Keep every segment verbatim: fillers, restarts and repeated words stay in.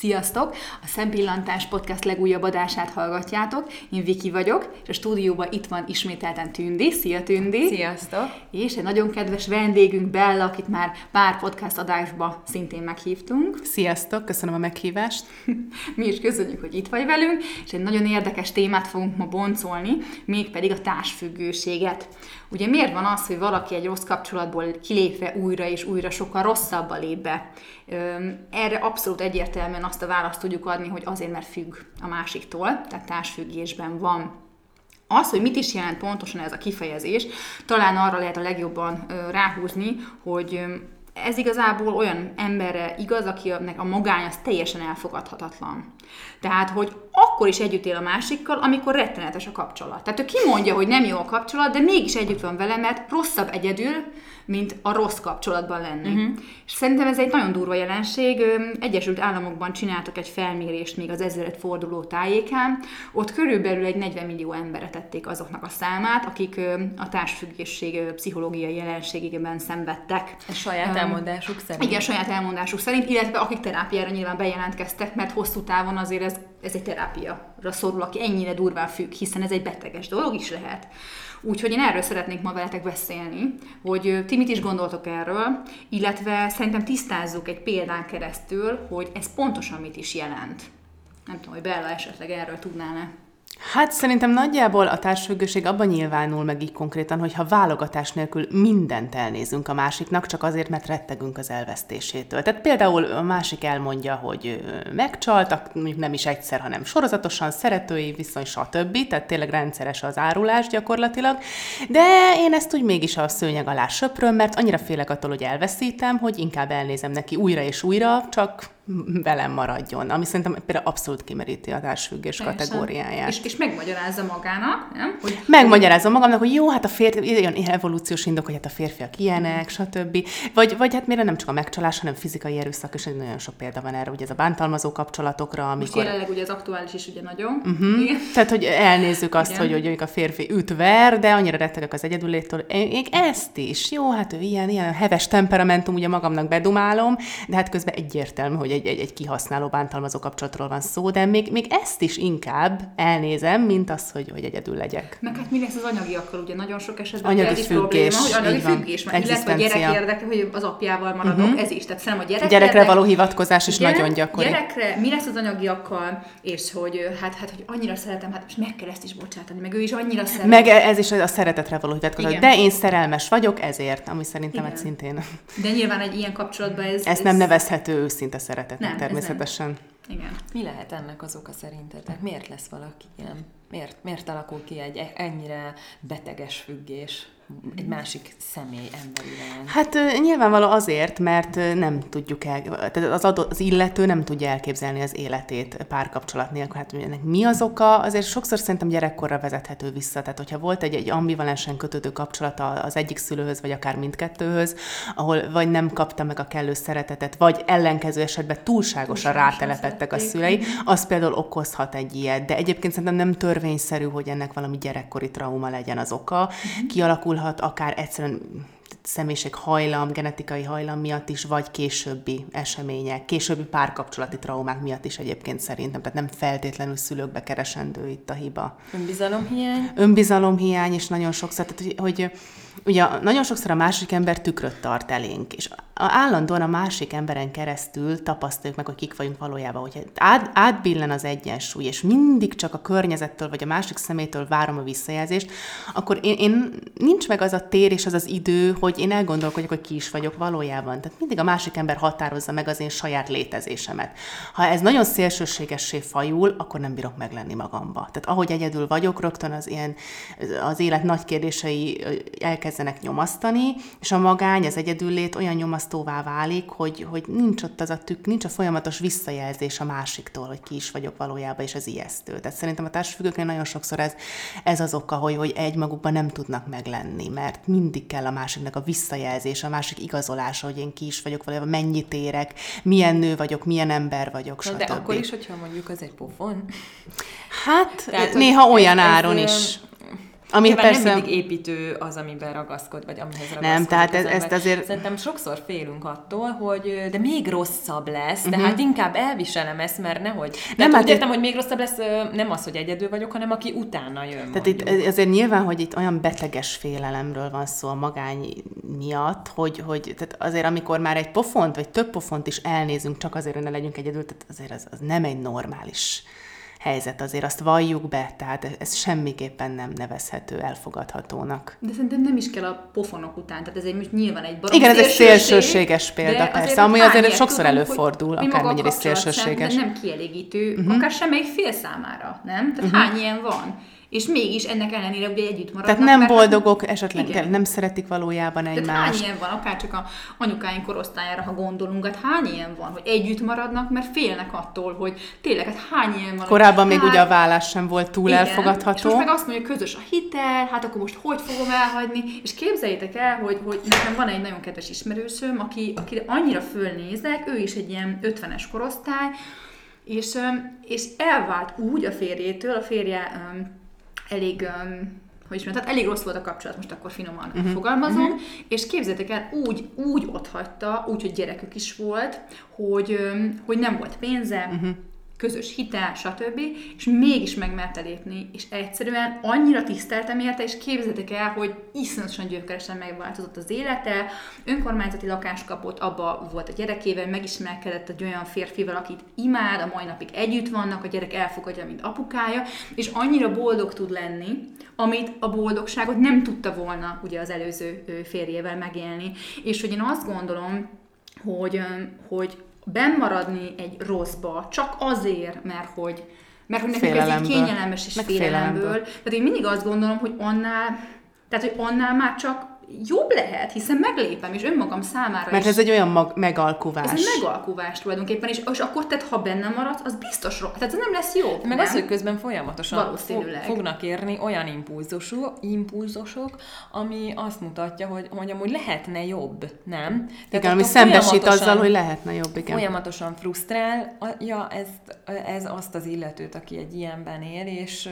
Sziasztok! A Szempillantás Podcast legújabb adását hallgatjátok. Én Viki vagyok, és a stúdióban itt van ismételten Tündi. Szia, Tündi! Sziasztok! És egy nagyon kedves vendégünk, Bella, akit már pár podcast adásba szintén meghívtunk. Sziasztok! Köszönöm a meghívást! Mi is köszönjük, hogy itt vagy velünk, és egy nagyon érdekes témát fogunk ma boncolni, mégpedig a társfüggőséget. Ugye miért van az, hogy valaki egy rossz kapcsolatból kilépve újra és újra sokkal rosszabba lép be? Erre abszolút egyértelműen azt a választ tudjuk adni, hogy azért, mert függ a másiktól, tehát társfüggésben van. Az, hogy mit is jelent pontosan ez a kifejezés, talán arra lehet a legjobban ráhúzni, hogy ez igazából olyan emberre igaz, akinek a magány az teljesen elfogadhatatlan. Tehát, hogy akkor is együtt él a másikkal, amikor rettenetes a kapcsolat. Tehát ő kimondja, hogy nem jó a kapcsolat, de mégis együtt van vele, mert rosszabb egyedül, mint a rossz kapcsolatban lenni. Uh-huh. És szerintem ez egy nagyon durva jelenség. Egyesült Államokban csináltak egy felmérést még az ezredforduló tájékán. Ott körülbelül egy negyven millió emberre tették azoknak a számát, akik a társfüggőség pszichológiai jelenségében szenvedtek. A saját elmondásuk szerint. Igen, saját elmondásuk szerint, illetve akik terápiára nyilván bejelentkeztek, mert hosszú távon azért ez, ez egy terápiára szorul, aki ennyire durván függ, hiszen ez egy beteges dolog is lehet. Úgyhogy én erről szeretnék ma veletek beszélni, hogy ti mit is gondoltok erről, illetve szerintem tisztázzuk egy példán keresztül, hogy ez pontosan mit is jelent. Nem tudom, hogy Bella esetleg erről tudnál-e. Hát szerintem nagyjából a társfüggőség abban nyilvánul meg így konkrétan, hogyha válogatás nélkül mindent elnézünk a másiknak, csak azért, mert rettegünk az elvesztésétől. Tehát például a másik elmondja, hogy megcsaltak, nem is egyszer, hanem sorozatosan, szeretői viszony, stb. Tehát tényleg rendszeres az árulás gyakorlatilag, de én ezt úgy mégis a szőnyeg alá söpröm, mert annyira félek attól, hogy elveszítem, hogy inkább elnézem neki újra és újra, csak velem maradjon, ami szerintem például abszolút kimeríti a társfüggés kategóriáját. És, és megmagyarázza magának, nem? Hogy megmagyarázza magamnak, hogy jó, hát a férfi, ilyen evolúciós indok, hogy hát a férfiak ilyenek, stb. Vagy, vagy hát mire nem csak a megcsalás, hanem fizikai erőszak, és nagyon sok példa van erre, ugye ez a bántalmazó kapcsolatokra, amikor... Most jelenleg ugye az aktuális is ugye nagyon. Uh-huh. Igen. Tehát, hogy elnézzük azt, igen, hogy, hogy a férfi ütver, de annyira rettegek az egyedüllétől, én ezt is, jó, hát ő ilyen, ilyen heves temperamentum, ugye magamnak bedumálom, de hát közben egyértelmű, hogy Egy, egy, egy kihasználó, bántalmazó kapcsolatról van szó, de még, még ezt is inkább elnézem, mint az, hogy, hogy egyedül legyek. Meg hát mi lesz az anyagiakkal, ugye nagyon sok esetben anyagi ez is probléma, hogy anyagi függés, van, illetve a gyerek érdeke, hogy az apjával maradok, uh-huh. ez is, tehát szerintem a gyerek gyerekre érdek, való hivatkozás is gyerek, nagyon gyakori. Gyerekre, mi lesz az anyagiakkal, és hogy hát, hát hogy annyira szeretem, hát és meg kell ezt is bocsátani, meg ő is annyira szeret. Meg ez is a szeretetre való hivatkozás, de én szerelmes vagyok ezért, ami szerintem hát szintén. De nyilván egy ilyen kapcsolatban ez... Ez nem nevezhető őszinte szeretet. Nem, természetesen. Igen. Mi lehet ennek az oka szerintetek? Miért lesz valaki ilyen? Miért, miért alakul ki egy ennyire beteges függés egy másik személy emberivel? Hát nyilvánvaló azért, mert nem tudjuk el, tehát az, adott, az illető nem tudja elképzelni az életét párkapcsolat nélkül. Hát ennek mi az oka? Azért sokszor szerintem gyerekkorra vezethető vissza. Tehát hogyha volt egy, egy ambivalensen kötődő kapcsolata az egyik szülőhöz, vagy akár mindkettőhöz, ahol vagy nem kapta meg a kellő szeretetet, vagy ellenkező esetben túlságosan rátelepettek a szülei, az például okozhat egy ilyet. De egyébként szerintem nem törvényszerű, hogy ennek valami gyerekkori trauma legyen az oka. Kialakulhat akár egyszerűen személyiség hajlam, genetikai hajlam miatt is, vagy későbbi események, későbbi párkapcsolati traumák miatt is egyébként szerintem, tehát nem feltétlenül szülőkbe keresendő itt a hiba. Önbizalomhiány? Önbizalomhiány, és nagyon sokszor, tehát hogy ugye nagyon sokszor a másik ember tükröt tart elénk, és állandóan a másik emberen keresztül tapasztaljuk meg, hogy kik vagyunk valójában, hogy át, átbillen az egyensúly, és mindig csak a környezettől, vagy a másik személytől várom a visszajelzést, akkor én, én nincs meg az a tér és az az idő, hogy én elgondolkodjak, hogy ki is vagyok valójában. Tehát mindig a másik ember határozza meg az én saját létezésemet. Ha ez nagyon szélsőségessé fajul, akkor nem bírok meglenni magamba. Tehát ahogy egyedül vagyok, rögtön az ilyen, az élet nagy kérdései elkezdenek nyomasztani, és a magány, az egyedüllét olyan nyomasztóvá válik, hogy, hogy nincs ott az a tükk, nincs a folyamatos visszajelzés a másiktól, hogy ki is vagyok valójában, és ez ijesztő. Tehát szerintem a társfüggőknél nagyon sokszor ez, ez az oka, hogy, hogy egymagukban nem tudnak meglenni, mert mindig kell a másiknak a visszajelzés, a másik igazolása, hogy én ki is vagyok valójában, mennyit érek, milyen nő vagyok, milyen ember vagyok, stb. De akkor is, hogyha mondjuk az egy pofon. Hát, tehát, néha olyan áron is. Ami nyilván persze... nem mindig építő az, amiben ragaszkod, vagy amihez ragaszkod. Nem, tehát ez, ezt azért... Szerintem sokszor félünk attól, hogy de még rosszabb lesz, de uh-huh. hát inkább elviselem ezt, mert nehogy. Nem, hát úgy értem, hogy még rosszabb lesz, nem az, hogy egyedül vagyok, hanem aki utána jön. Tehát mondjuk. Itt azért nyilván, hogy itt olyan beteges félelemről van szó a magány miatt, hogy, hogy tehát azért amikor már egy pofont, vagy több pofont is elnézünk, csak azért, hogy ne legyünk egyedül, tehát azért az, az nem egy normális helyzet, azért azt valljuk be, tehát ez semmiképpen nem nevezhető elfogadhatónak. De szerintem nem is kell a pofonok után, tehát ez egy most nyilván egy baromi igen, ez egy szélsőséges példa, persze, ami azért sokszor tudom, előfordul, akármennyire is szélsőséges. Nem kielégítő, uh-huh. akár semmelyik fél számára, nem? Tehát uh-huh. hány ilyen van? És mégis ennek ellenére ugye együtt maradnak. Tehát nem boldogok, esetleg igen. nem szeretik valójában egymást. Tehát hány ilyen van, akár csak a anyukáink korosztályára, ha gondolunk, hát hány ilyen van, hogy együtt maradnak, mert félnek attól, hogy tényleg, hát hány ilyen van. Korábban még hát... ugye a vállás sem volt túl igen. elfogadható. És most meg azt mondja, hogy közös a hitel, hát akkor most hogy fogom elhagyni, és képzeljétek el, hogy, hogy nekem van egy nagyon kedves ismerősöm, aki, akire annyira fölnézek, ő is egy ilyen ötvenes korosztály, és, és elvált úgy a férjétől, a férje... elég, um, hogy is mondjam, tehát elég rossz volt a kapcsolat, most akkor finoman uh-huh. fogalmazom, uh-huh. és képzeljétek el, úgy, úgy otthagyta, úgy, hogy gyerekük is volt, hogy, um, hogy nem volt pénze, uh-huh. közös hitel, stb., és mégis megmerte lépni, és egyszerűen annyira tiszteltem érte, és képzeljétek el, hogy iszonyatosan gyökeresen megváltozott az élete, önkormányzati lakást kapott, abba volt a gyerekével, megismerkedett egy olyan férfival, akit imád, a mai napig együtt vannak, a gyerek elfogadja, mint apukája, és annyira boldog tud lenni, amit a boldogságot nem tudta volna ugye az előző férjével megélni. És hogy én azt gondolom, hogy, hogy bennmaradni egy rosszba, csak azért, mert hogy, mert hogy nekünk ez így kényelmes és félelemből. félelemből. Tehát én mindig azt gondolom, hogy annál, tehát, hogy annál már csak jobb lehet, hiszen meglépem, és önmagam számára mert is. Ez egy olyan mag- megalkuvás. Ez egy megalkuvás tulajdonképpen, és, és akkor, tehát, ha bennem maradsz, az biztos rossz. Tehát ez nem lesz jó. Meg az, hogy közben folyamatosan fognak érni olyan impulzusok, impulzusok, ami azt mutatja, hogy, hogy amúgy lehetne jobb, nem? Tehát igen, ami szembesít azzal, hogy lehetne jobb, igen. Folyamatosan frusztrálja ez, ez azt az illetőt, aki egy ilyenben él, és...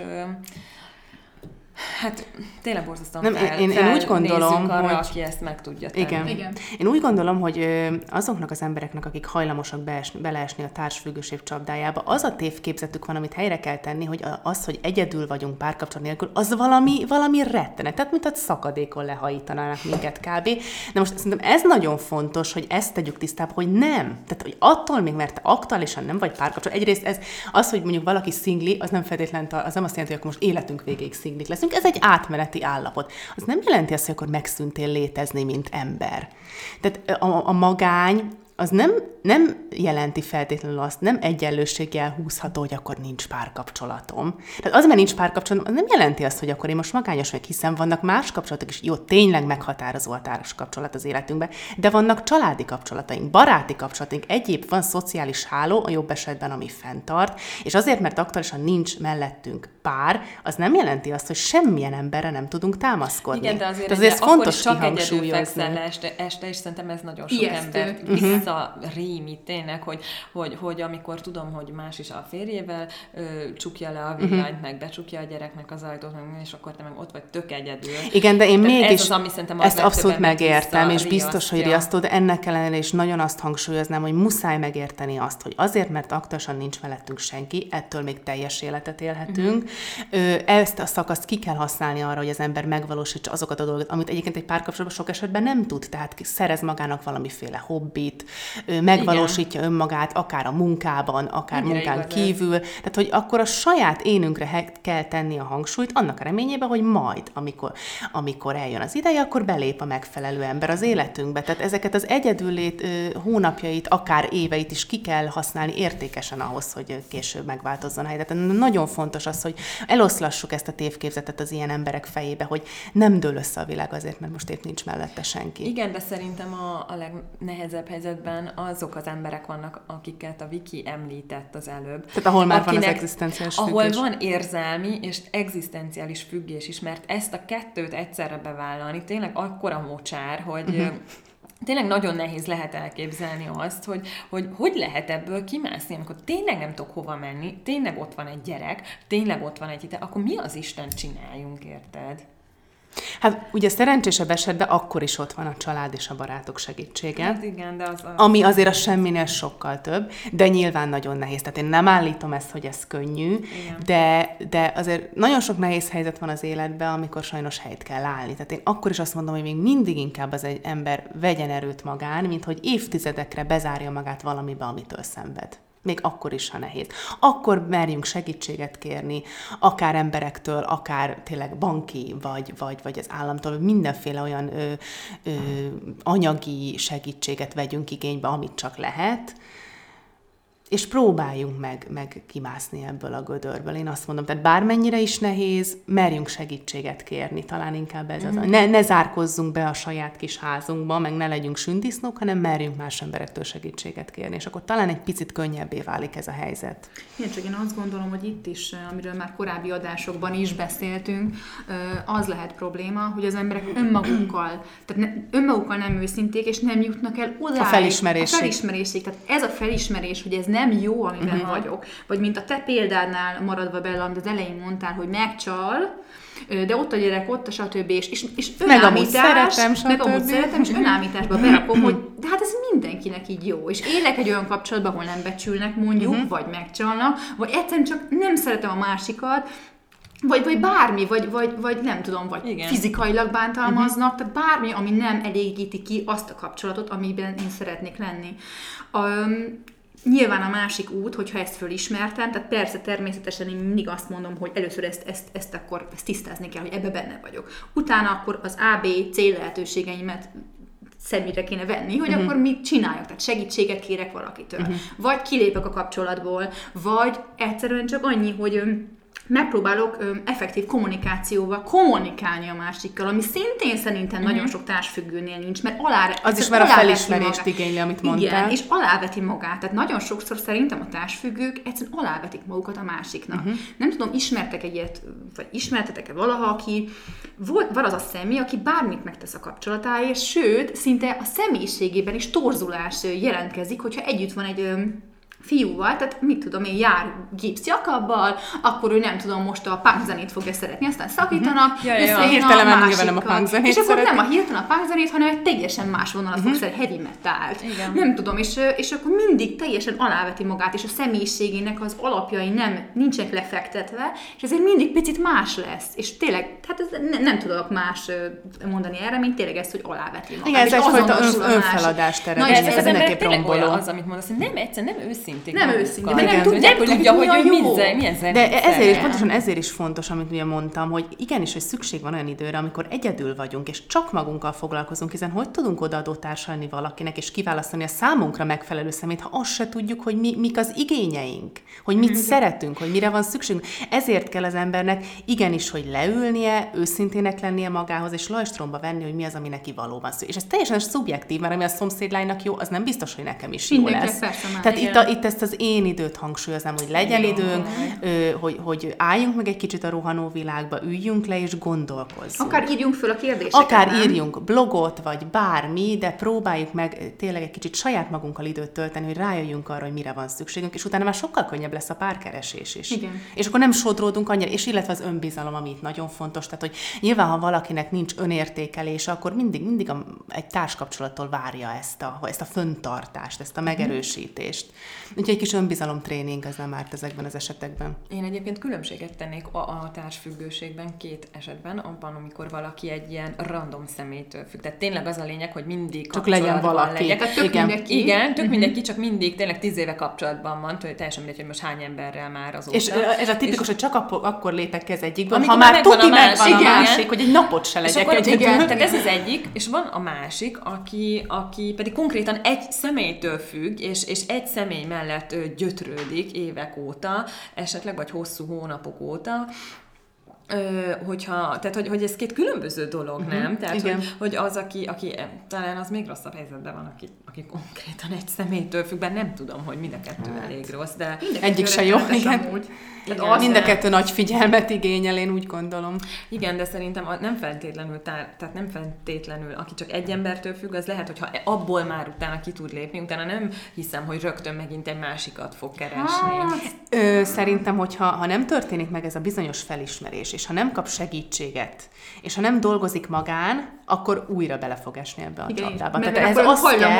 Hát tényleg borzasztóan fel, fel, én, én úgy gondolom, arra, hogy aki ezt meg tudja tenni. Igen. Igen. Én úgy gondolom, hogy azoknak az embereknek, akik hajlamosak bees, beleesni a társfüggőség csapdájába, az a tévképzetük van, amit helyre kell tenni, hogy az, hogy egyedül vagyunk párkapcsolat nélkül, az valami, valami rettenet. Tehát, mint a szakadékon lehajítanának minket kb. De most szerintem ez nagyon fontos, hogy ezt tegyük tisztába, hogy nem. Tehát, hogy attól még, mert te aktuálisan nem vagy párkapcsolat. Egyrészt ez, az, hogy mondjuk valaki szingli, az nem feltétlenül, az nem azt jelenti, hogy most életünk végéig szinglik leszünk. Ez egy átmeneti állapot. Az nem jelenti azt, hogy akkor megszűntél létezni, mint ember. Tehát a, a magány az nem, nem jelenti feltétlenül azt, nem egyenlőséggel húzható, hogy akkor nincs párkapcsolatom. Tehát az, mert nincs párkapcsolatom, az nem jelenti azt, hogy akkor én most magányos vagyok, hiszen vannak más kapcsolatok is, jó, tényleg meghatározó a társ kapcsolat az életünkben, de vannak családi kapcsolataink, baráti kapcsolataink, egyéb van szociális háló, a jobb esetben, ami fenntart, és azért, mert aktuálisan nincs mellettünk pár, az nem jelenti azt, hogy semmilyen emberre nem tudunk támaszkodni. Igen, de azért, de azért de fontos kihangsúlyozni. Este, este, és szerintem ez nagyon sok ember rémi tényleg, hogy, hogy, hogy amikor tudom, hogy más is a férjével ö, csukja le a villanyt, uh-huh. meg becsukja a gyereknek az ajtót, meg, és akkor te meg ott vagy tök egyedül. Igen, de én mégis ez az, ami szerintem ezt abszolút megértem, és biztos, hogy riasztó, de ennek ellenére is nagyon azt hangsúlyoznám, hogy muszáj megérteni azt, hogy azért, mert aktuálisan nincs mellettünk senki, ettől még teljes életet élhetünk. Uh-huh. Ezt a szakaszt ki kell használni arra, hogy az ember megvalósítsa azokat a dolgokat, amit egyébként egy párkapcsolatban sok esetben nem tud, tehát szerez magának valamiféle hobbit, megvalósítja igen. önmagát, akár a munkában, akár igen, munkán igaz, kívül. Tehát, hogy akkor a saját énünkre kell tenni a hangsúlyt, annak reményében, hogy majd, amikor, amikor eljön az ideje, akkor belép a megfelelő ember az életünkbe. Tehát ezeket az egyedüllét hónapjait, akár éveit is ki kell használni értékesen ahhoz, hogy később megváltozzon a helyzet. Nagyon fontos az, hogy eloszlassuk ezt a tévképzetet az ilyen emberek fejébe, hogy nem dől össze a világ azért, mert most épp nincs mellette senki. Igen, de szerintem a, a legnehezebb helyzetben azok az emberek vannak, akiket a Viki említett az előbb. Tehát ahol már akinek, van az egzisztenciális függés. Ahol van érzelmi és egzisztenciális függés is, mert ezt a kettőt egyszerre bevállalni tényleg akkora mocsár, hogy... Uh-huh. Tényleg nagyon nehéz lehet elképzelni azt, hogy, hogy hogy lehet ebből kimászni, amikor tényleg nem tudok hova menni, tényleg ott van egy gyerek, tényleg ott van egy hitel, akkor mi az Isten csináljunk, érted? Hát ugye szerencsésebb esetben akkor is ott van a család és a barátok segítsége. Hát igen, de az a... Ami azért a semminél sokkal több, de nyilván nagyon nehéz. Tehát én nem állítom ezt, hogy ez könnyű, de, de azért nagyon sok nehéz helyzet van az életben, amikor sajnos helyt kell állni. Tehát én akkor is azt mondom, hogy még mindig inkább az egy ember vegyen erőt magán, mint hogy évtizedekre bezárja magát valamibe, amitől szenved. Még akkor is, ha nehéz. Akkor merjünk segítséget kérni, akár emberektől, akár tényleg banki, vagy, vagy, vagy az államtól, mindenféle olyan ö, ö, anyagi segítséget vegyünk igénybe, amit csak lehet, és próbáljunk meg, meg kimászni ebből a gödörből. Én azt mondom, tehát bármennyire is nehéz, merjünk segítséget kérni. Talán inkább ez az. Mm-hmm. Ne, ne zárkozzunk be a saját kis házunkba, meg ne legyünk sündisznók, hanem merjünk más emberektől segítséget kérni. És akkor talán egy picit könnyebbé válik ez a helyzet. Igen, csak én azt gondolom, hogy itt is, amiről már korábbi adásokban is beszéltünk, az lehet probléma, hogy az emberek önmagukkal, tehát önmagukkal nem őszinték, és nem jutnak el odáig. A felismerésig. A felismerésig. Tehát ez a felismerés, hogy ez nem jó, amiben uh-huh. vagyok. Vagy mint a te példánál maradva, Bella, amit az elején mondtál, hogy megcsal, de ott a gyerek, ott a stb. És, és, és önállítás, meg amúgy szeretem, és önállításba berakom, hogy de hát ez mindenkinek így jó. És élek egy olyan kapcsolatban, ahol nem becsülnek mondjuk, uh-huh. vagy megcsalnak, vagy egyszerűen csak nem szeretem a másikat, Vagy, vagy bármi, vagy, vagy, vagy nem tudom, vagy igen. fizikailag bántalmaznak, uh-huh. tehát bármi, ami nem elégíti ki azt a kapcsolatot, amiben én szeretnék lenni. Um, Nyilván a másik út, hogyha ezt fölismertem, tehát persze természetesen én mindig azt mondom, hogy először ezt, ezt, ezt akkor ezt tisztázni kell, hogy ebbe benne vagyok. Utána akkor az á bé cé lehetőségeimet szemére kéne venni, hogy uh-huh. akkor mit csináljak, tehát segítséget kérek valakitől. Uh-huh. Vagy kilépek a kapcsolatból, vagy egyszerűen csak annyi, hogy... megpróbálok öm, effektív kommunikációval kommunikálni a másikkal, ami szintén szerintem mm-hmm. nagyon sok társfüggőnél nincs, mert alá, az is már a felismerést igényli, amit mondtál. Igen, és aláveti magát. Tehát nagyon sokszor szerintem a társfüggők egyszerűen alávetik magukat a másiknak. Mm-hmm. Nem tudom, ismertek egyet, vagy ismertetek-e valaha, aki volt, van az a személy, aki bármit megtesz a kapcsolatáért, sőt, szinte a személyiségében is torzulás jelentkezik, hogyha együtt van egy... Öm, fiúval, tehát mit tudom én, jár gipszjakabbal, akkor ő nem tudom, most a punkzenét fogja szeretni, aztán szakítanak, uh-huh. ja, ja, hirtelen a másikkal. A punkzenét és akkor szeretni. Nem a hirtelen a punkzenét, hanem egy teljesen más vonalat uh-huh. fog szeretni, heavy metált. Igen. Nem tudom, és, és akkor mindig teljesen aláveti magát, és a személyiségének az alapjai nem, nincsenek lefektetve, és ezért mindig picit más lesz. És tényleg, hát ez, ne, nem tudok más mondani erre, mint tényleg ezt, hogy aláveti magát. Igen, és ez egyfajta ön, önfeladást eredmény. Ez mindenképp romboló. Az, amit mondasz, nem egyszerűen nem őszintén. Nem őszintén, de nem tudja, hogy milyen zenét. De ezért is, pontosan ezért is fontos, amit ugye mondtam, hogy igenis, hogy szükség van olyan időre, amikor egyedül vagyunk, és csak magunkkal foglalkozunk, hiszen hogy tudunk odaadó társalni valakinek, és kiválasztani a számunkra megfelelő szemét, ha azt se tudjuk, hogy mi, mik az igényeink, hogy mit mm-hmm. szeretünk, hogy mire van szükségünk. Ezért kell az embernek igenis, hogy leülnie, őszintének lennie magához, és lajstromba venni, hogy mi az, ami neki valóban szükség. És ez teljesen szubjektív, mert ami a szomszédlánynak jó, az nem biztos, hogy nekem is jó lesz. Tehát itt a Itt ezt az én időt hangsúlyozom, hogy legyen jó időnk, ö, hogy, hogy álljunk meg egy kicsit a rohanó világba, üljünk le és gondolkozzunk. Akár írjunk föl a kérdéseket. Akár nem? Írjunk blogot, vagy bármi, de próbáljuk meg tényleg egy kicsit saját magunkkal időt tölteni, hogy rájöjjünk arra, hogy mire van szükségünk, és utána már sokkal könnyebb lesz a párkeresés is. Igen. És akkor nem sodródunk annyira, és illetve az önbizalom, ami itt nagyon fontos. Tehát, hogy nyilván, ha valakinek nincs önértékelése, akkor mindig, mindig a, egy társkapcsolattól várja ezt a, ezt a fönntartást, ezt a megerősítést. Úgyhogy egy kis önbizalomtréning az nem árt ezekben az esetekben. Én egyébként különbséget tennék a, a társfüggőségben két esetben, abban, amikor valaki egy ilyen random személytől függ. Tehát tényleg az a lényeg, hogy mindig csak legyen valaki. Legyek. Tehát tök igen. mindenki. Igen, tök mindenki, csak mindig tényleg tíz éve kapcsolatban van, teljesen mindegy, hogy most hány emberrel már azóta. És ez a tipikus, és hogy csak akkor, akkor lépek ki az egyikből, ha már tuti megvan a másik, hogy egy napot se legyek egyedül. Tehát ez az egyik, és van a másik, aki, aki pedig konkrétan egy személytől függ, és, és egy személy mellett gyötrődik évek óta, esetleg vagy hosszú hónapok óta, Ö, hogyha, tehát, hogy, hogy ez két különböző dolog, uh-huh. nem? Tehát, hogy, hogy az, aki, aki talán az még rosszabb helyzetben van, aki, aki konkrétan egy személytől függ, bár nem tudom, hogy mind a kettő hát. elég rossz, de... Egyik se jó, igen. igen. Mind a kettő nagy figyelmet igényel, én úgy gondolom. Igen, de szerintem nem feltétlenül, tehát nem feltétlenül, aki csak egy embertől függ, az lehet, hogyha abból már utána ki tud lépni, utána nem hiszem, hogy rögtön megint egy másikat fog keresni. Hát. Ö, szerintem, hogyha ha nem történik meg ez a bizonyos felismerés, és ha nem kap segítséget, és ha nem dolgozik magán, akkor újra bele fog esni ebbe a csapdába. Tehát ez azt kell,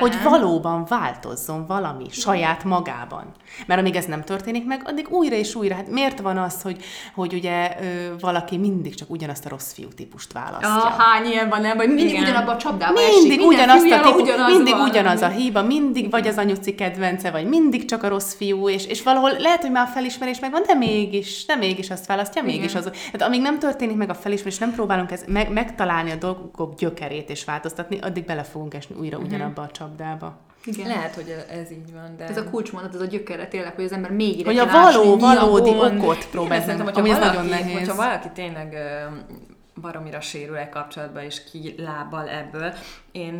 hogy valóban változzon valami saját magában. Mert amíg ez nem történik meg, addig újra és újra. Hát miért van az, hogy, hogy ugye ö, valaki mindig csak ugyanazt a rossz fiú típust választja? Ah, hány ilyen van, nem? Vagy mindig igen. ugyanabba a csapdába mindig esik. Mindig ugyanaz a típus, ugyanaz mindig van. Ugyanaz a hiba, mindig vagy az anyuci kedvence, vagy mindig csak a rossz fiú, és, és valahol lehet, hogy már a felismerés megvan, de mégis, de mégis azt választja, mégis az. Tehát amíg nem történik meg a felismerés, nem próbálunk ez, meg, megtalálni a dolgok gyökerét és változtatni, addig bele fogunk esni újra ugyanabba a csapdába. Igen. Lehet, hogy ez így van, de... Ez a kulcsmondat, ez a gyökere tényleg, hogy az ember még ide kell ásni. Hogy a való, valódi nyilvon... okot próbál. Ami ez nagyon nehéz. Hogyha valaki tényleg uh, baromira sérül egy kapcsolatban, és kilábal ebből, én,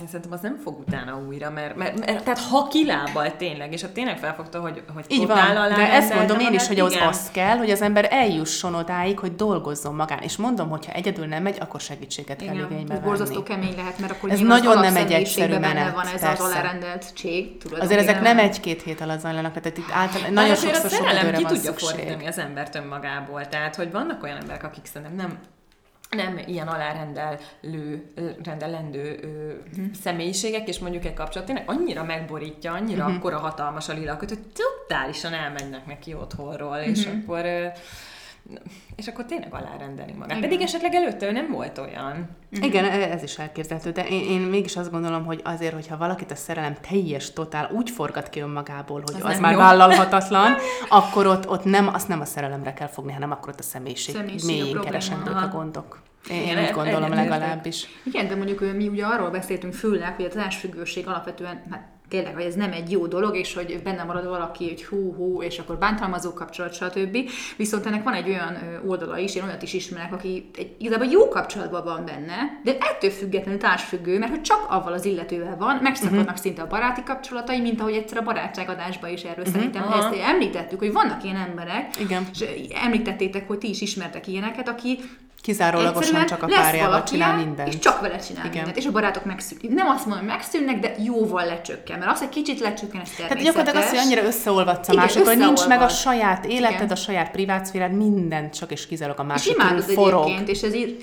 én szerintem az nem fog utána újra, mert, mert, mert tehát ha kilábal tényleg, és ha tényleg felfogta, hogy, hogy így van, alá, de ezt mondom én is, hogy az az kell, hogy az ember eljusson odáig, hogy dolgozzon magán. És mondom, hogyha egyedül nem megy, akkor segítséget igen, kell igénybe venni. Borzasztó kemény lehet, mert akkor ez nagyon nem egy egyszerű menet. Van ez persze. Az alárendeltség. Tudod, azért ezek nem egy-két hét alatt zajlanak, tehát itt általában nagyon sokszor sok időre van szükség. Az embert önmagából, tehát hogy vannak olyan emberek, akik szerintem nem nem ilyen alárendelő, rendelendő ö, uh-huh. személyiségek, és mondjuk egy kapcsolat tényleg annyira megborítja, annyira uh-huh. akkora hatalmas a lilaköt, hogy totálisan elmennek neki otthonról, uh-huh. és akkor ö, és akkor tényleg alárendeli magát. Igen. Pedig esetleg előtte nem volt olyan. Igen, ez is elképzelhető, de én, én mégis azt gondolom, hogy azért, hogyha valakit a szerelem teljes, totál úgy forgat ki önmagából, hogy az, az már jó. vállalhatatlan, akkor ott, ott nem, azt nem a szerelemre kell fogni, hanem akkor ott a személyiség, személyiség mélyén keresendők a gondok. Én igen, úgy gondolom legalábbis. Igen, de mondjuk mi ugye arról beszéltünk főleg, hogy a társfüggőség alapvetően, hát tényleg, hogy ez nem egy jó dolog, és hogy benne marad valaki, hogy hú-hú, és akkor bántalmazó kapcsolat, stb. Viszont ennek van egy olyan oldala is, én olyat is ismerek, aki egy, igazából jó kapcsolatban van benne, de ettől függetlenül társfüggő, mert hogy csak avval az illetővel van, megszakadnak uh-huh. szinte a baráti kapcsolatai, mint ahogy egyszer a barátságadásban is erről uh-huh. szerintem uh-huh. ezt említettük, hogy vannak ilyen emberek, igen. és említettétek, hogy ti is ismertek ilyeneket, aki kizárólagosan csak a párjával csinál mindent. És csak vele csinál igen. mindent. És a barátok megszűnnek. Nem azt mondom, hogy megszűnnek, de jóval lecsökken. Mert az, egy kicsit lecsökken, ez természetes. Tehát gyakorlatilag az, hogy annyira összeolvadsz a másik, hogy nincs meg a saját életed, igen. a saját privátszféred, mindent csak és kizárólag a másikról forog. És imádod és ez így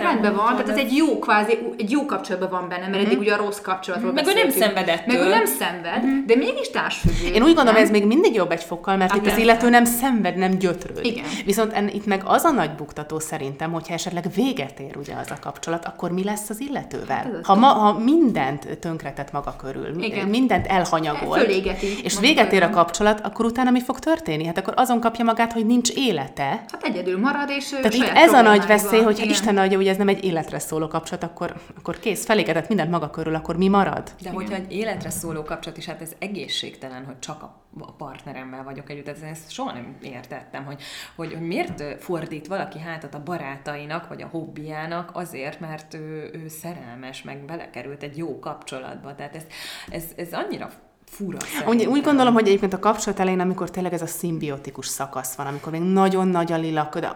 rendben van, tehát ez egy jó, kvázi, egy jó kapcsolatban van benne, mert mm. eddig ugye a rossz kapcsolatról mm. beszéltünk. Meg ő nem szenvedett. Meg ő nem szenved, mm. de mégis társfüggő. Én úgy gondolom, ez még mindig jobb egy fokkal, mert itt az illető nem szenved, nem gyötrődik. Viszont itt meg az a nagy buktató szerintem, hogyha esetleg véget ér ugye az a kapcsolat, akkor mi lesz az illetővel? Ha, ma, ha mindent tönkretett maga körül, igen. mindent elhanyagolt, fölégeti, és véget ér a kapcsolat, akkor utána mi fog történni? Hát akkor azon kapja magát, hogy nincs élete. Hát egyedül marad, és tehát itt ez a nagy veszély, van. Hogyha igen. Isten adja, hogy ez nem egy életre szóló kapcsolat, akkor, akkor kész, felégetett mindent maga körül, akkor mi marad? De igen. hogyha egy életre szóló kapcsolat is, hát ez egészségtelen, hogy csak a a partneremmel vagyok együtt, ez ezt soha nem értettem, hogy, hogy, hogy miért fordít valaki hátat a barátainak, vagy a hobbiának azért, mert ő, ő szerelmes, meg belekerült egy jó kapcsolatba. Tehát ez, ez, ez annyira fura. Úgy, úgy gondolom, hogy egyébként a kapcsolat elején, amikor tényleg ez a szimbiotikus szakasz van, amikor még nagyon nagy a lilaköd,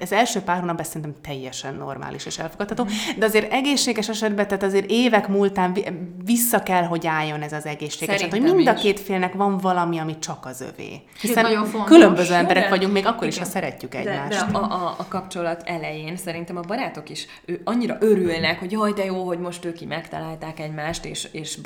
az első pár hónapban szerintem teljesen normális és elfogadható, de azért egészséges esetben, tehát azért évek múltán vissza kell, hogy álljon ez az egészséges eset, hogy mind a két félnek van valami, ami csak az övé. Hiszen különböző emberek de, vagyunk, még akkor igen. is, ha szeretjük egymást. De, de a, a, a kapcsolat elején szerintem a barátok is ő, annyira örülnek, hogy jaj, de jó, hogy most ők megtalálták egymást, és, és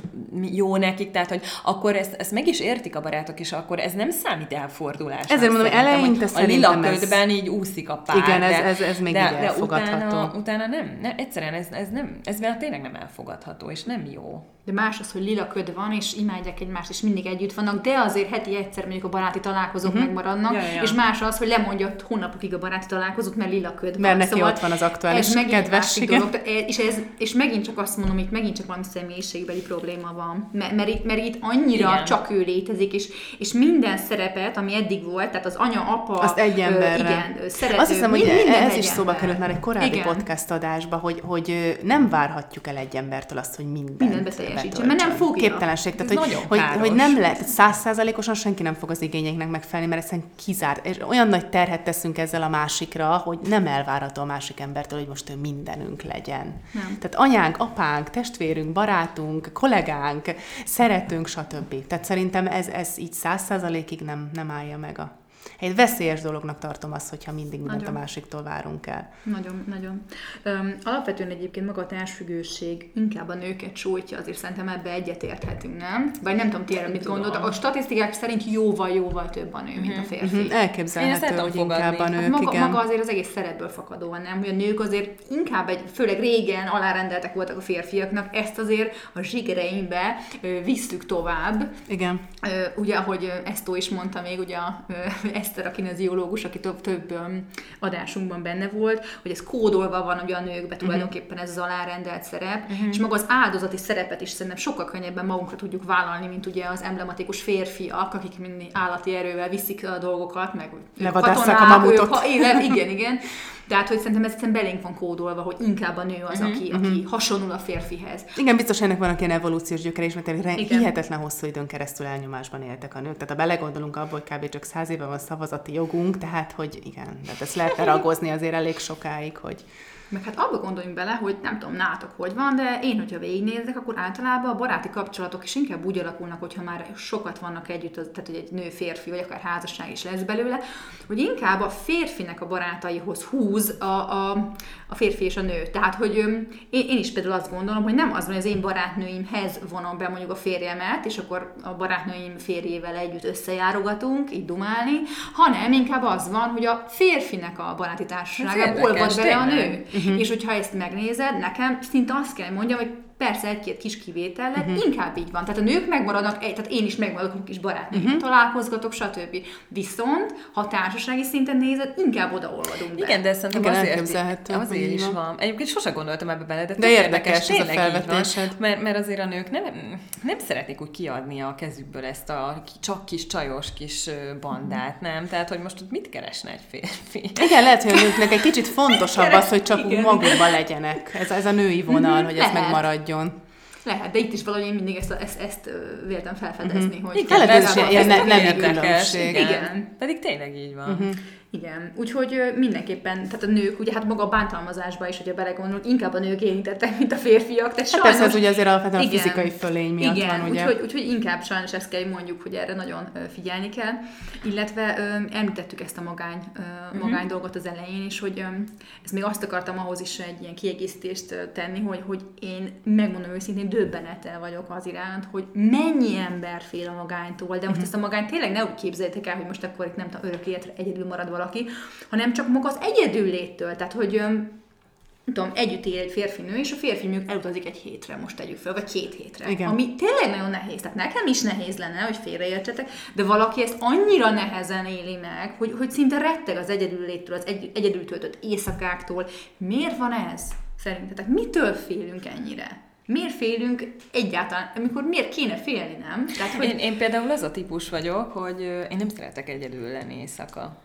jó nekik, tehát, hogy akkor ezt, ezt meg is értik a barátok, és akkor ez nem számít elfordulásnak. Ezért mondom, eleinte szerintem a lilaködben így úszik a pár. Igen, ez, ez, ez még de, így elfogadható. Utána, utána nem, nem, egyszerűen ez, ez nem, ez már tényleg nem elfogadható, és nem jó. De más az, hogy lilaköd van, és imádják egymást, és mindig együtt vannak, de azért heti egyszer mondjuk a baráti találkozók uh-huh. megmaradnak, ja, ja. és más az, hogy lemondja hónapokig a baráti találkozók, mert lilaköd van. Mert neki szóval ott van az aktuális kedvesség. És, és megint csak azt mondom, itt megint csak valami személyiségbeli probléma van. Mert, mert, itt, mert itt annyira igen. csak ő létezik, és, és minden szerepet, ami eddig volt, tehát az anya, apa, azt egy emberre. Igen, szerető. Azt hiszem, hogy ez is szóba került már egy korábbi igen. podcast adásba, hogy, hogy nem várhatjuk el egy embertől azt, hogy mindent. Minden betöltsön. Mert nem fogja. Képtelenség. Tehát, hogy, hogy, hogy nem lehet, száz százalékosan senki nem fog az igényeknek megfelelni, mert ezen kizárt. És olyan nagy terhet teszünk ezzel a másikra, hogy nem elvárható a másik embertől, hogy most ő mindenünk legyen. Nem. Tehát anyánk, apánk, testvérünk, barátunk, kollégánk, szeretőnk, stb. Tehát szerintem ez, ez így száz százalékig nem, nem állja meg a Egy veszélyes dolognak tartom azt, hogyha mindig mindent a másiktól várunk el. Nagyon, nagyon. Um, alapvetően egyébként maga a társfüggőség inkább a nőket sújtja, azért szerintem ebbe egyetérthetünk, nem? Vagy nem tudom, ti erről mit gondoltak. A statisztikák szerint jóval-jóval több a nő, mint a férfi. Mm-hmm. Elképzelhető, hogy inkább a nők, hát maga, igen. Maga azért az egész szerepből fakadóan, nem? Hogy a nők azért inkább, egy, főleg régen alárendeltek voltak a férfiaknak, ezt azért a zsigereinkbe visszük tovább. Igen. Ugye, ahogy Esztó is mondta még, ugye Eszter, a kineziológus, aki több, több adásunkban benne volt, hogy ez kódolva van ugye a nőkbe tulajdonképpen ez az alárendelt szerep, uh-huh. és maga az áldozati szerepet is szerintem sokkal könnyebben magunkra tudjuk vállalni, mint ugye az emblematikus férfiak, akik mindig állati erővel viszik a dolgokat, meg levadásszák a mamutot. Igen, igen, igen. Tehát, hogy szerintem ez egyszerűen belénk van kódolva, hogy inkább a nő az, uh-huh, aki, uh-huh. aki hasonul a férfihez. Igen, biztos ennek vannak ilyen evolúciós gyökere is, mert hihetetlen hosszú időn keresztül elnyomásban éltek a nők. Tehát ha belegondolunk abból, hogy kb. Csak száz éve van szavazati jogunk, tehát, hogy igen, tehát ezt lehetne ragozni azért elég sokáig, hogy... Meg hát abba gondoljunk bele, hogy nem tudom, nátok hogy van, de én, hogyha végignézek, akkor általában a baráti kapcsolatok is inkább úgy alakulnak, hogyha már sokat vannak együtt, tehát hogy egy nő-férfi, vagy akár házasság is lesz belőle, hogy inkább a férfinek a barátaihoz húz a, a, a férfi és a nő. Tehát, hogy én, én is például azt gondolom, hogy nem az van, hogy az én barátnőimhez vonom be mondjuk a férjemet, és akkor a barátnőim férjével együtt összejárogatunk, így dumálni, hanem inkább az van, hogy a férfinek a baráti társaságában olvad bele a nő. Uh-huh. És hogyha ezt megnézed, nekem szinte azt kell mondjam, hogy persze egy-két kis kivétellel, uh-huh. inkább így van. Tehát a nők megmaradnak, tehát én is megmaradok a kis barátnőkkel, uh-huh. találkozgatok, stb. Viszont, ha társasági szinten nézed, inkább odaolvadunk be. Igen, de szerintem azért, azért is van. Egyébként sose gondoltam ebbe bele, de, de érdekes, érdekes ez a felvetésed. Mert, mert azért a nők nem, nem szeretik úgy kiadni a kezükből ezt a csak kis csajos kis bandát, nem? Tehát, hogy most mit keresne egy férfi? Igen, lehet, hogy a nőknek egy kicsit fontosabb az, hogy csak magukban legyenek. Ez, ez a női vonal, hogy ez megmaradjon. Lehet, de itt is valahogy én mindig ezt, ezt, ezt véltem felfedezni, uh-huh. hogy... Igen, ez is ilyen nemi különbség. Igen, pedig tényleg így van. Uh-huh. Igen, úgyhogy mindenképpen, tehát a nők, ugye hát maga a bántalmazásba is, hogyha belegondolunk, inkább a nők érintettek, mint a férfiak, de sajnos... Hát persze, ez ugye azért alapvetően a fizikai fölény miatt igen, van, ugye? Igen, úgyhogy, úgyhogy inkább sajnos ezt kell, mondjuk, hogy erre nagyon figyelni kell, illetve öm, említettük ezt a magány, öm, magány uh-huh. dolgot az elején, és hogy öm, ezt még azt akartam ahhoz is egy ilyen kiegészítést tenni, hogy, hogy én megmondom őszintén, döbbenettel vagyok az iránt, hogy mennyi ember fél a magánytól, de most uh-huh. ezt a magányt tényleg ne úgy képzeljétek el, hogy most akkor itt nem tudom, örök életre egyedül marad valaki, hanem csak maga az egyedülléttől, tehát hogy nem tudom, együtt él egy férfinő, és a férfi mondjuk elutazik egy hétre, most tegyük fel, vagy két hétre. Igen. Ami tényleg nagyon nehéz, tehát nekem is nehéz lenne, hogy félreértsetek, de valaki ezt annyira nehezen éli meg, hogy, hogy szinte retteg az egyedülléttől, az egy, egyedül töltött éjszakáktól. Miért van ez szerintetek? Mitől félünk ennyire? Miért félünk egyáltalán, amikor miért kéne félni, nem? Tehát, hogy... én, én például az a típus vagyok, hogy én nem szeretek egyedül lenni éjszaka.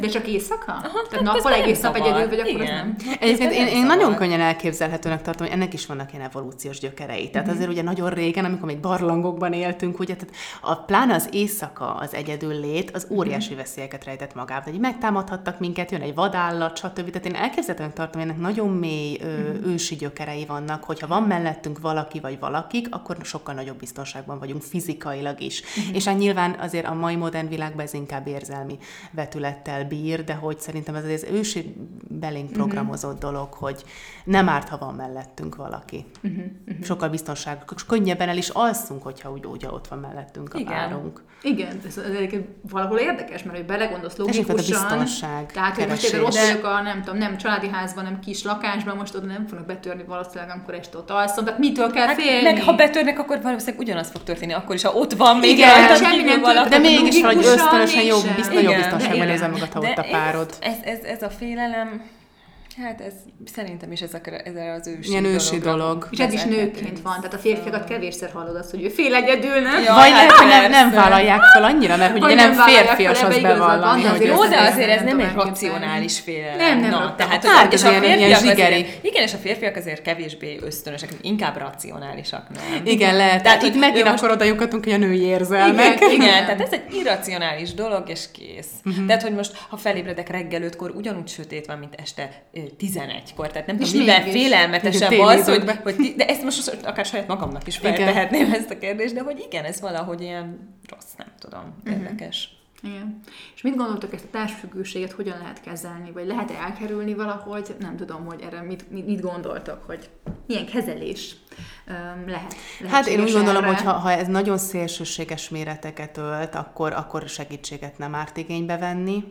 De csak éjszaka? Aha, tehát nappal egész nap egyedül, vagy akkor az nem? Egyébként én, én nagyon könnyen elképzelhetőnek tartom, hogy ennek is vannak ilyen evolúciós gyökerei. Tehát mm-hmm. azért ugye nagyon régen, amikor még barlangokban éltünk, ugye, tehát a, pláne az éjszaka, az egyedül lét, az óriási mm-hmm. veszélyeket rejtett magába. Tehát megtámadhattak minket, jön egy vadállat, stb. Tehát én elképzelhetőnek tartom, hogy ennek nagyon mély ö, mm-hmm. ősi gyökerei vannak, hogyha van mellettünk valaki vagy valakik, akkor sokkal nagyobb biztonságban vagyunk fizikailag is. Mm-hmm. És hát nyilván azért a mai modern világban ez inkább érzelmi vetülettel bír, de hogy szerintem ez az ősi belénk programozott uh-huh. dolog, hogy nem árt, ha van mellettünk valaki. Uh-huh. Uh-huh. Sokkal biztonság, könnyebben el is alszunk, hogyha úgy, úgy ott van mellettünk a igen. párunk. Igen, ez egyébként valahol érdekes, mert hogy belegondolsz logikusan. Ez a biztonság. Tehát, hogy most például ott a, nem tudom, nem családi házban, nem kis lakásban, most oda nem fognak betörni valószínűleg, amikor este ott alszom, tehát mitől kell hát, félni? Meg ha betörnek, akkor valószínűleg ugyanaz fog történni, akkor is, ha ott van még igen, el, nem valaki, de mégis vagy ösztönösen jobb biztonságban nézem magad. De a párod. Ez, ez, ez a félelem, hát ez szerintem is ez, a, ez az ősi, ősi dolog. És ez is nőként van, tehát a férfiakat kevésszer hallod azt, hogy ő fél egyedül, nem? Ja, vagy hát nem, nem, nem vállalják fel annyira, mert ugye nem, nem férfias az bevallani. Jó, de azért ez nem egy racionális félelem. Nem, nem. Na, tehát, hát és azért ilyen zsigeri. Igen, és a férfiak azért kevésbé ösztönösek, inkább racionálisak, nem? Igen, lehet. Tehát itt megint akkor oda lyukadunk, hogy a női érzelmek. Igen, tehát ez egy irracionális dolog, és kész. Tehát, hogy most, ha felébredek reggel ötkor, ugyanúgy sötét van, mint este tizenegykor, tehát nem és tudom, mivel félelmetesebb az, hogy, hogy... De ezt most akár saját magamnak is feltehetném ezt a kérdést, de hogy igen, ez valahogy ilyen rossz, nem tudom, érdekes. Uh-huh. Igen. És mit gondoltok, ezt a társfüggőséget hogyan lehet kezelni, vagy lehet-e elkerülni valahogy? Nem tudom, hogy erre mit, mit, mit gondoltok, hogy milyen kezelés um, lehet. Hát én úgy gondolom, erre, hogy ha, ha ez nagyon szélsőséges méreteket ölt, akkor, akkor segítséget nem árt igénybe venni.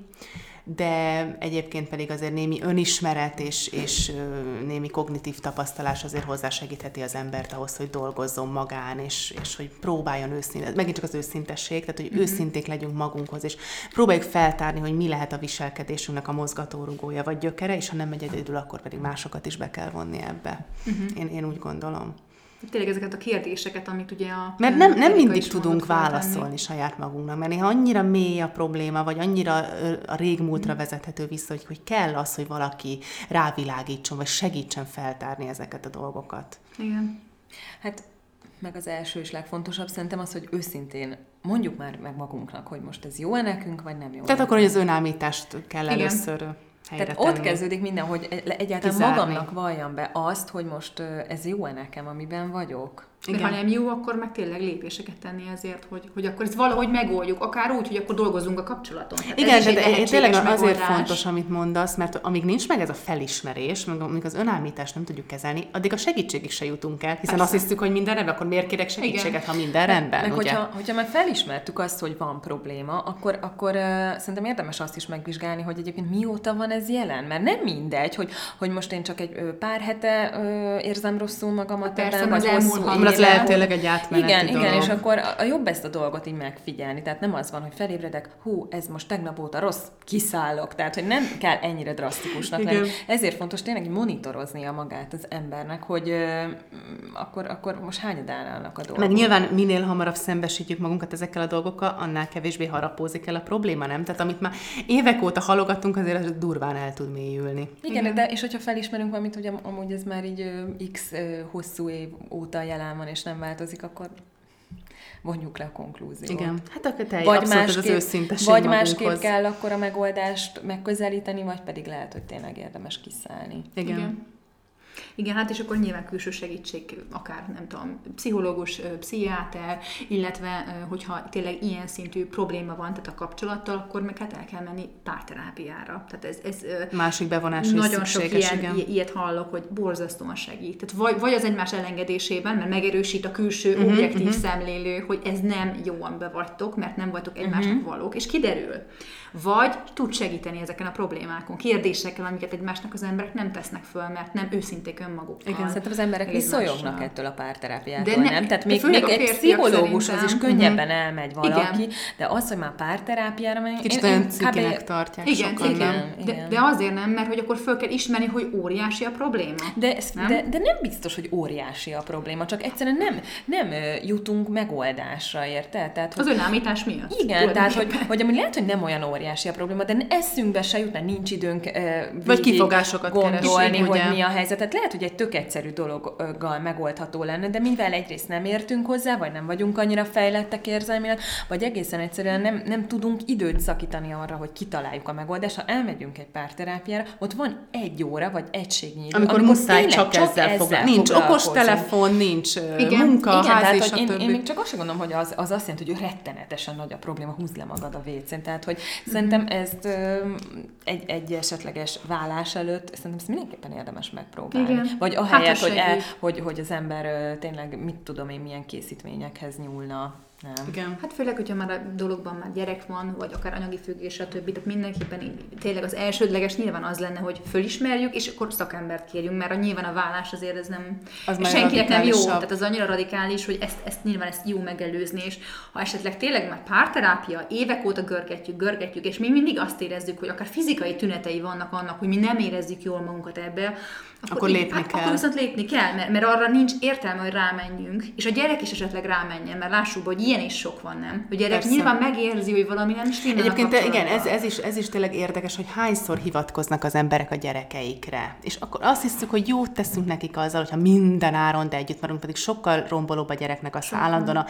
De egyébként pedig azért némi önismeret és, és némi kognitív tapasztalás azért hozzásegítheti az embert ahhoz, hogy dolgozzon magán, és, és hogy próbáljon őszintén, megint csak az őszintesség, tehát hogy mm-hmm. őszinték legyünk magunkhoz, és próbáljuk feltárni, hogy mi lehet a viselkedésünknek a mozgatórugója vagy gyökere, és ha nem megy egyedül, akkor pedig másokat is be kell vonni ebbe. Mm-hmm. Én, én úgy gondolom. Tényleg ezeket a kérdéseket, amit ugye a... Mert nem, nem mindig tudunk válaszolni tenni. Saját magunknak, mert ha annyira mély a probléma, vagy annyira a régmúltra vezethető vissza, hogy, hogy kell az, hogy valaki rávilágítson, vagy segítsen feltárni ezeket a dolgokat. Igen. Hát meg az első és legfontosabb szerintem az, hogy őszintén mondjuk már meg magunknak, hogy most ez jó-e nekünk, vagy nem jó. Tehát akkor, hogy az önállítást kell Igen. először... Tehát tenni. Ott kezdődik minden, hogy egyáltalán Kizárni. Magamnak valljam be azt, hogy most ez jó-e nekem, amiben vagyok. De ha nem jó, akkor meg tényleg lépéseket tenni azért, hogy, hogy akkor ezt valahogy megoldjuk, akár úgy, hogy akkor dolgozunk a kapcsolaton. Hát igen, de tényleg azért megoldás. Fontos, amit mondasz, mert amíg nincs meg ez a felismerés, amíg az önállítást nem tudjuk kezelni, addig a segítségig se jutunk el, hiszen Persze. azt hiszük, hogy minden rendben, akkor miért kérek segítséget, igen. ha minden rendben, meg, ugye? Hogyha, hogyha már felismertük azt, hogy van probléma, akkor, akkor uh, szerintem érdemes azt is megvizsgálni, hogy egyébként mióta van ez jelen, mert nem mindegy, hogy, hogy most én csak egy pár hete uh, érzem rosszul magamat, ebben, vagy hosszú az lehet tényleg egy átmeneti igen, dolog. Igen, és akkor a, a jobb ezt a dolgot így megfigyelni. Tehát nem az van, hogy felébredek, hú, ez most tegnap óta rossz, kiszállok. Tehát, hogy nem kell ennyire drasztikusnak lenni. Ezért fontos tényleg monitorozni a magát az embernek, hogy euh, akkor, akkor most hányadán állnak a dolgok. Meg nyilván minél hamarabb szembesítjük magunkat ezekkel a dolgokkal, annál kevésbé harapózik el a probléma, nem? Tehát amit már évek óta halogatunk, azért az durván el tud mélyülni. Igen, igen. De, és hogyha felismerünk valamit, hogy amúgy ez már így x hosszú év óta jelen van, és nem változik, akkor vonjuk le a konklúziót. Igen, hát akkor te vagy másképp, az őszintesség vagy másképp kell akkor a megoldást megközelíteni, vagy pedig lehet, hogy tényleg érdemes kiszállni. Igen. Igen. Igen, hát és akkor nyilván külső segítség, akár nem tudom, pszichológus, pszichiáter, illetve hogyha tényleg ilyen szintű probléma van, tehát a kapcsolattal, akkor meg hát el kell menni párterápiára. Tehát ez, ez másik bevonás is szükséges, igen. Nagyon sok ilyet hallok, hogy borzasztóan segít. Tehát vagy, vagy az egymás elengedésében, mert megerősít a külső uh-huh, objektív uh-huh. szemlélő, hogy ez nem jó, amiben vagytok, mert nem vagytok egymásnak uh-huh. valók, és kiderül. Vagy tud segíteni ezeken a problémákon, kérdésekkel, amiket egymásnak az emberek nem tesznek föl, mert nem őszinték önmagukkal. Igen, szerintem az emberek viszonyognak ettől a párterápiától, de ne, nem? Tehát még, de még egy pszichológushoz is könnyebben uh-huh. elmegy valaki, igen. de az, hogy már párterápiára menjen... Kicsit olyan cikinek tartják igen, sokan, igen, nem? Igen. De, de azért nem, mert hogy akkor föl kell ismerni, hogy óriási a probléma. De nem, de, de nem biztos, hogy óriási a probléma, csak egyszerűen nem, nem jutunk megoldásra, érted? Tehát, hogy... Az önállítás miatt. Igen, tehát hogy, hogy amúgy lehet, hogy nem olyan óriási a probléma, de eszünkbe se jutna, nincs időnk eh, vagy kifogásokat gondolni, hogy mi a helyzet. Tehát lehet, hogy egy tök egyszerű dologgal megoldható lenne, de mivel egyrészt nem értünk hozzá, vagy nem vagyunk annyira fejlettek érzelmileg, vagy egészen egyszerűen nem, nem tudunk időt szakítani arra, hogy kitaláljuk a megoldást. Ha elmegyünk egy párterápiára, ott van egy óra, vagy egységnyi idő, amikor, amikor muszáj csak, csak ezzel, ezzel foglalkozni. Nincs okostelefon, nincs igen, munka, igen, ház, és én, én még csak azt gondolom, hogy az, az azt jelenti, hogy rettenetesen nagy a probléma, húzd le magad a vécén. Tehát, hogy szerintem ezt ö, egy, egy esetleges válás előtt, szerintem ezt mindenképpen érdemes megpróbálni. Igen. Vagy ahelyett, hát, hogy, el, hogy, hogy az ember ö, tényleg, mit tudom én, milyen készítményekhez nyúlna. Nem. Igen. Hát főleg, hogyha már a dologban már gyerek van, vagy akár anyagi függés, stb. Tehát mindenképpen tényleg az elsődleges nyilván az lenne, hogy fölismerjük, és akkor szakembert kérjünk, mert a nyilván a vállás azért ez nem... Az senkinek nem jó, tehát az annyira radikális, hogy ezt, ezt nyilván ezt jó megelőzni, és ha esetleg tényleg már párterápia, évek óta görgetjük, görgetjük, és mi mindig azt érezzük, hogy akár fizikai tünetei vannak annak, hogy mi nem érezzük jól magunkat ebbe, akkor, akkor lépni így, kell. Akkor viszont lépni kell, mert, mert arra nincs értelme, hogy rámenjünk, és a gyerek is esetleg rámenjen, mert lássuk, hogy ilyen is sok van, nem? A gyerek Persze. nyilván megérzi, hogy valami nem stimmel. Egyébként igen, ez, ez, is, ez is tényleg érdekes, hogy hányszor hivatkoznak az emberek a gyerekeikre. És akkor azt hiszük, hogy jót teszünk nekik azzal, hogyha minden áron, de együtt marunk, pedig sokkal rombolóbb a gyereknek azt sokkal. Állandóan a,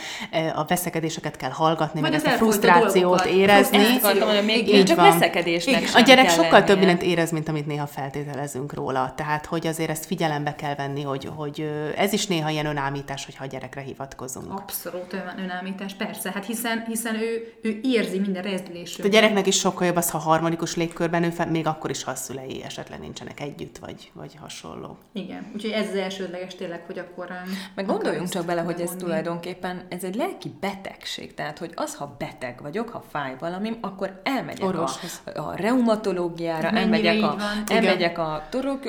a veszekedéseket kell hallgatni, vagy ezt a frusztrációt a érezni. Ezt még így csak veszekedésnek sem. A gyerek sokkal több mindent érez, mint amit néha feltételezünk róla. Tehát, hogy azért ezt figyelembe kell venni, hogy, hogy ez is néha ilyen önállítás, hogyha a gyerekre hivatkozunk. Abszolút önállítás. irányítás, persze, hát hiszen, hiszen ő, ő érzi minden rezdülésről. A gyereknek is sokkal jobb az, ha harmonikus légkörben ő fel, még akkor is, ha a szülei esetleg nincsenek együtt, vagy, vagy hasonló. Igen, úgyhogy ez az elsődleges tényleg, hogy akkor... Meg gondoljunk csak bele, hogy ez tulajdonképpen ez egy lelki betegség, tehát, hogy az, ha beteg vagyok, ha fáj valamim, akkor elmegyek Orvoshoz. a, a reumatológiára, elmegyek a, elmegyek a torok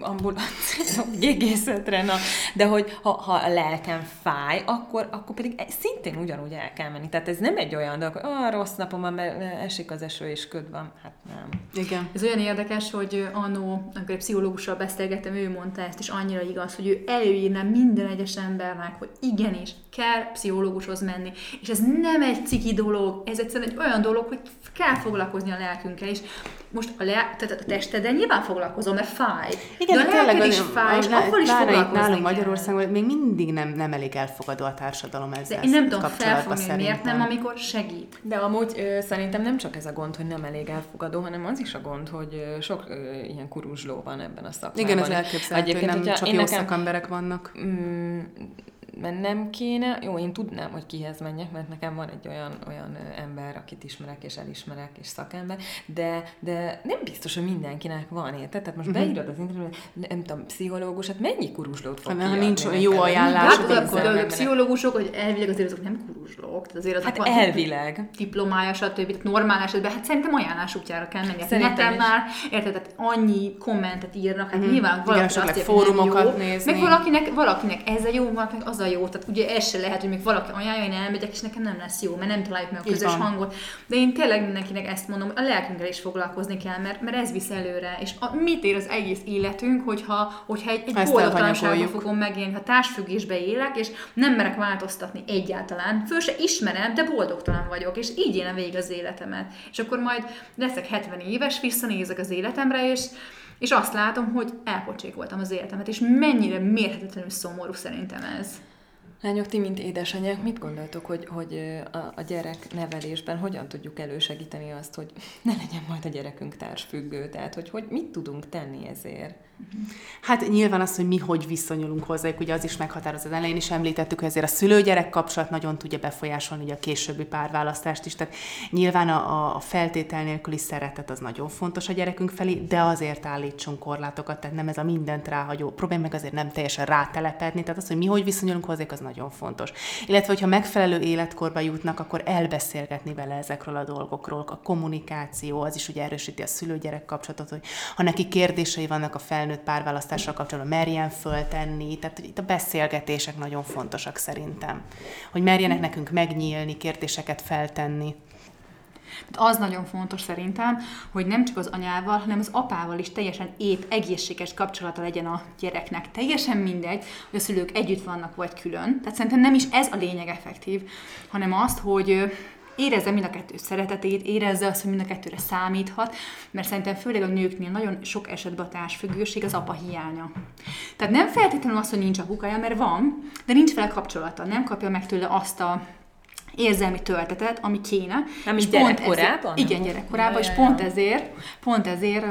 ambulanciára, gégészetre, na. De hogy ha, ha a lelkem fáj, akkor, akkor pedig szintén ugyanúgy el kell menni. Tehát ez nem egy olyan dolog, hogy ah, rossz napom van, mert esik az eső és köd van. Hát nem. Igen. Ez olyan érdekes, hogy annó, amikor egy pszichológussal beszélgettem, ő mondta ezt, és annyira igaz, hogy ő előírná minden egyes embernek, hogy igenis, kell pszichológushoz menni. És ez nem egy ciki dolog, ez egyszerűen egy olyan dolog, hogy kell foglalkozni a lelkünkkel, és most a, le- tehát a testeden nyilván foglalkozom, mert fáj. Igen, de a lelked is fáj, és akkor is foglalkozni. Nálunk Magyarországon még mindig nem, nem elég elfogadó a társadalom ezzel kapcsolatban. De én nem tudom felfogni, miért nem, amikor segít. De amúgy ö, szerintem nem csak ez a gond, hogy nem elég elfogadó, hanem az is a gond, hogy ö, sok ö, ilyen kuruzsló van ebben a szakmában. Igen, ez elképzelhető, hogy nem csak jó szakemberek vannak. Mm, mert nem kéne, jó, én tudnám, hogy kihez menjek, mert nekem van egy olyan, olyan ember, akit ismerek, és elismerek, és szakember, de, de nem biztos, hogy mindenkinek van, érted? Tehát most beírod az internetre, nem tudom, pszichológus, hát mennyi kuruzslót fog kiadni? Nincs olyan jó ajánlás. A pszichológusok, hogy elvileg azért azok nem kuruzslók, tehát azért azok hát elvileg. Diplomája, stb. Normál esetben, hát szerintem ajánlás útjára kell menni. Szerintem már, érted? Tehát annyi kommentet írnak, hát nyilván valaki azt fórumokat nézni. Meg valakinek, valakinek ez a jó, valakinek az a jó, tehát ugye ez se lehet, hogy még valaki ajánlja, én elmegyek, és nekem nem lesz jó, mert nem találjuk meg a közös Igen. hangot. De én tényleg mindenkinek ezt mondom, a lelkünkkel is foglalkozni kell, mert, mert ez visz előre. És a, mit ér az egész életünk, hogyha, hogyha egy, egy boldogtalanságban fogom megélni, ha társfüggésbe élek, és nem merek változtatni egyáltalán. Föl se ismerem, de boldogtalan vagyok, és így élem végig az életemet. És akkor majd leszek hetven éves, visszanézek az életemre, és És azt látom, hogy elpocsékoltam az életemet, és mennyire mérhetetlenül szomorú szerintem ez. Lányok, ti, mint édesanyák, mit gondoltok, hogy, hogy a gyerek nevelésben hogyan tudjuk elősegíteni azt, hogy ne legyen majd a gyerekünk társfüggő? Tehát, hogy, hogy mit tudunk tenni ezért? Hát nyilván az, hogy mi hogy viszonyulunk hozzájuk, ugye az is meghatározó. Elején is említettük, hogy ezért a szülő-gyerek kapcsolat nagyon tudja befolyásolni ugye a későbbi párválasztást is. Tehát nyilván a, a feltétel nélküli szeretet az nagyon fontos a gyerekünk felé, de azért állítsunk korlátokat, tehát nem ez a mindent ráhagyó. Próbálj meg azért nem teljesen rátelepedni, tehát az, hogy mi hogy viszonyulunk hozzájuk, az nagyon fontos. Illetve, hogyha megfelelő életkorba jutnak, akkor elbeszélgetni vele ezekről a dolgokról. A kommunikáció, az is ugye erősíti a szülő-gyerek kapcsolatot, hogy ha neki kérdései vannak a fel nőtt párválasztással kapcsolatban merjen föltenni, tehát itt a beszélgetések nagyon fontosak szerintem, hogy merjenek nekünk megnyílni, kérdéseket feltenni. Tehát az nagyon fontos szerintem, hogy nem csak az anyával, hanem az apával is teljesen épp, egészséges kapcsolata legyen a gyereknek. Teljesen mindegy, hogy a szülők együtt vannak, vagy külön. Tehát szerintem nem is ez a lényeg effektív, hanem azt, hogy érezze mind a kettő szeretetét, érezze azt, hogy mind a kettőre számíthat, mert szerintem főleg a nőknél nagyon sok esetben a társfüggőség az apa hiánya. Tehát nem feltétlenül az, hogy nincs apukája, mert van, de nincs vele kapcsolata, nem kapja meg tőle azt a érzelmi töltetet, ami kéne. Nem is gyerekkorában? Igen, gyerekkorában, és pont ezért, pont ezért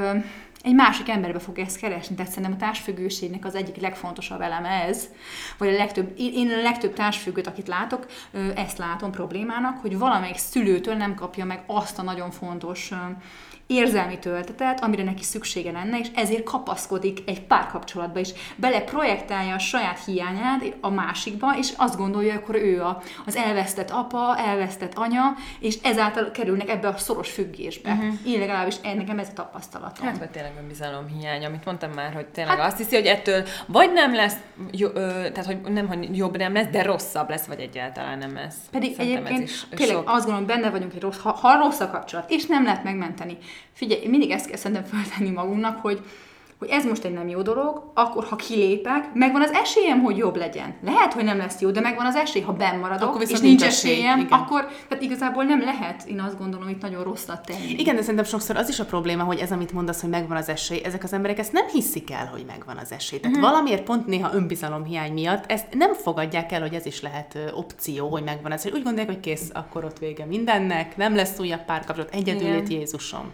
egy másik emberbe fog ezt keresni, tehát szerintem a társfüggőségnek az egyik legfontosabb eleme ez, vagy a legtöbb, én a legtöbb társfüggőt, akit látok, ezt látom problémának, hogy valamelyik szülőtől nem kapja meg azt a nagyon fontos érzelmi töltetet, amire neki szüksége lenne, és ezért kapaszkodik egy párkapcsolatba, és beleprojektálja a saját hiányát a másikba, és azt gondolja, hogy akkor ő a, az elvesztett apa, elvesztett anya, és ezáltal kerülnek ebbe a szoros függésbe. Uh-huh. Én legalábbis nekem ez a tapasztalatom. Hát, vagy tényleg önbizalom hiány, amit mondtam már, hogy tényleg hát, azt hiszi, hogy ettől vagy nem lesz, jó, ö, tehát hogy nem, hogy jobb nem lesz, de rosszabb lesz, vagy egyáltalán nem lesz. Pedig szerintem egyébként ez is tényleg sok... azt gondolom, benne vagyunk, hogy rossz, ha, ha rossz a kapcsolat, és nem lehet megmenteni. Figyelj, mindig ezt kell szerintem feltenni magunknak, hogy, hogy ez most egy nem jó dolog, akkor ha kilépek, megvan az esélyem, hogy jobb legyen. Lehet, hogy nem lesz jó, de megvan az esély, ha bennmaradok, és nincs esélyem, igen. akkor tehát igazából nem lehet, én azt gondolom, itt nagyon rosszat tenni. Igen, de szerintem sokszor az is a probléma, hogy ez, amit mondasz, hogy megvan az esély, ezek az emberek ezt nem hiszik el, hogy megvan az esély. Tehát hmm. valamiért pont néha önbizalomhiány miatt ezt nem fogadják el, hogy ez is lehet opció, hogy megvan az esély. Úgy gondolják, hogy kész, akkor ott vége mindennek, nem lesz újabb párkapcsolat, egyedül lét Jézusom.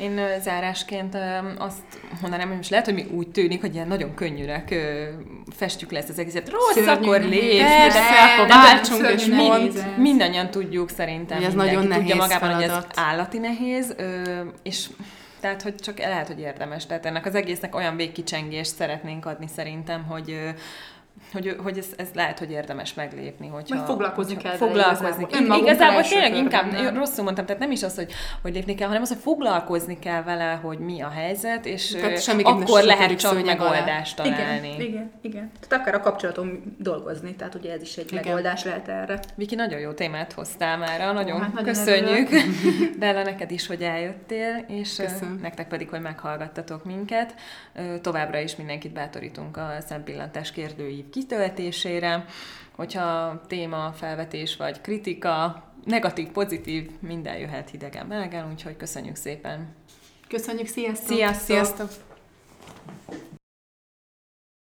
Én zárásként azt mondanám, és lehet, hogy még úgy tűnik, hogy ilyen nagyon könnyűnek festjük le ezt az egészet. Rossz, akkor lépj, akkor váltsunk és mondd. Mindannyian tudjuk szerintem, ez mindenki nagyon tudja magában, feladat. Hogy ez állati nehéz, és tehát, hogy csak lehet, hogy érdemes. Tehát ennek az egésznek olyan végkicsengést szeretnénk adni szerintem, hogy Hogy, hogy ez, ez lehet, hogy érdemes meglépni, hogyha... Mert foglalkozni kell. Foglalkozni kell. Igazából tényleg inkább, nem. rosszul mondtam, tehát nem is az, hogy, hogy lépni kell, hanem az, hogy foglalkozni kell vele, hogy mi a helyzet, és akkor lehet csak megoldást találni. Igen, igen, igen. Tehát akár a kapcsolaton dolgozni, tehát ugye ez is egy igen. megoldás lehet erre. Viki, nagyon jó témát hoztál mára, nagyon hát, köszönjük. Bella, neked is, hogy eljöttél, és köszön. Nektek pedig, hogy meghallgattatok minket. Továbbra is mindenkit bátorítunk a szempillantás kérdői kitöltésére, hogyha téma, felvetés vagy kritika, negatív, pozitív, minden jöhet hidegen, melegen, úgyhogy köszönjük szépen! Köszönjük, sziasztok! Sziasztok! Sziasztok.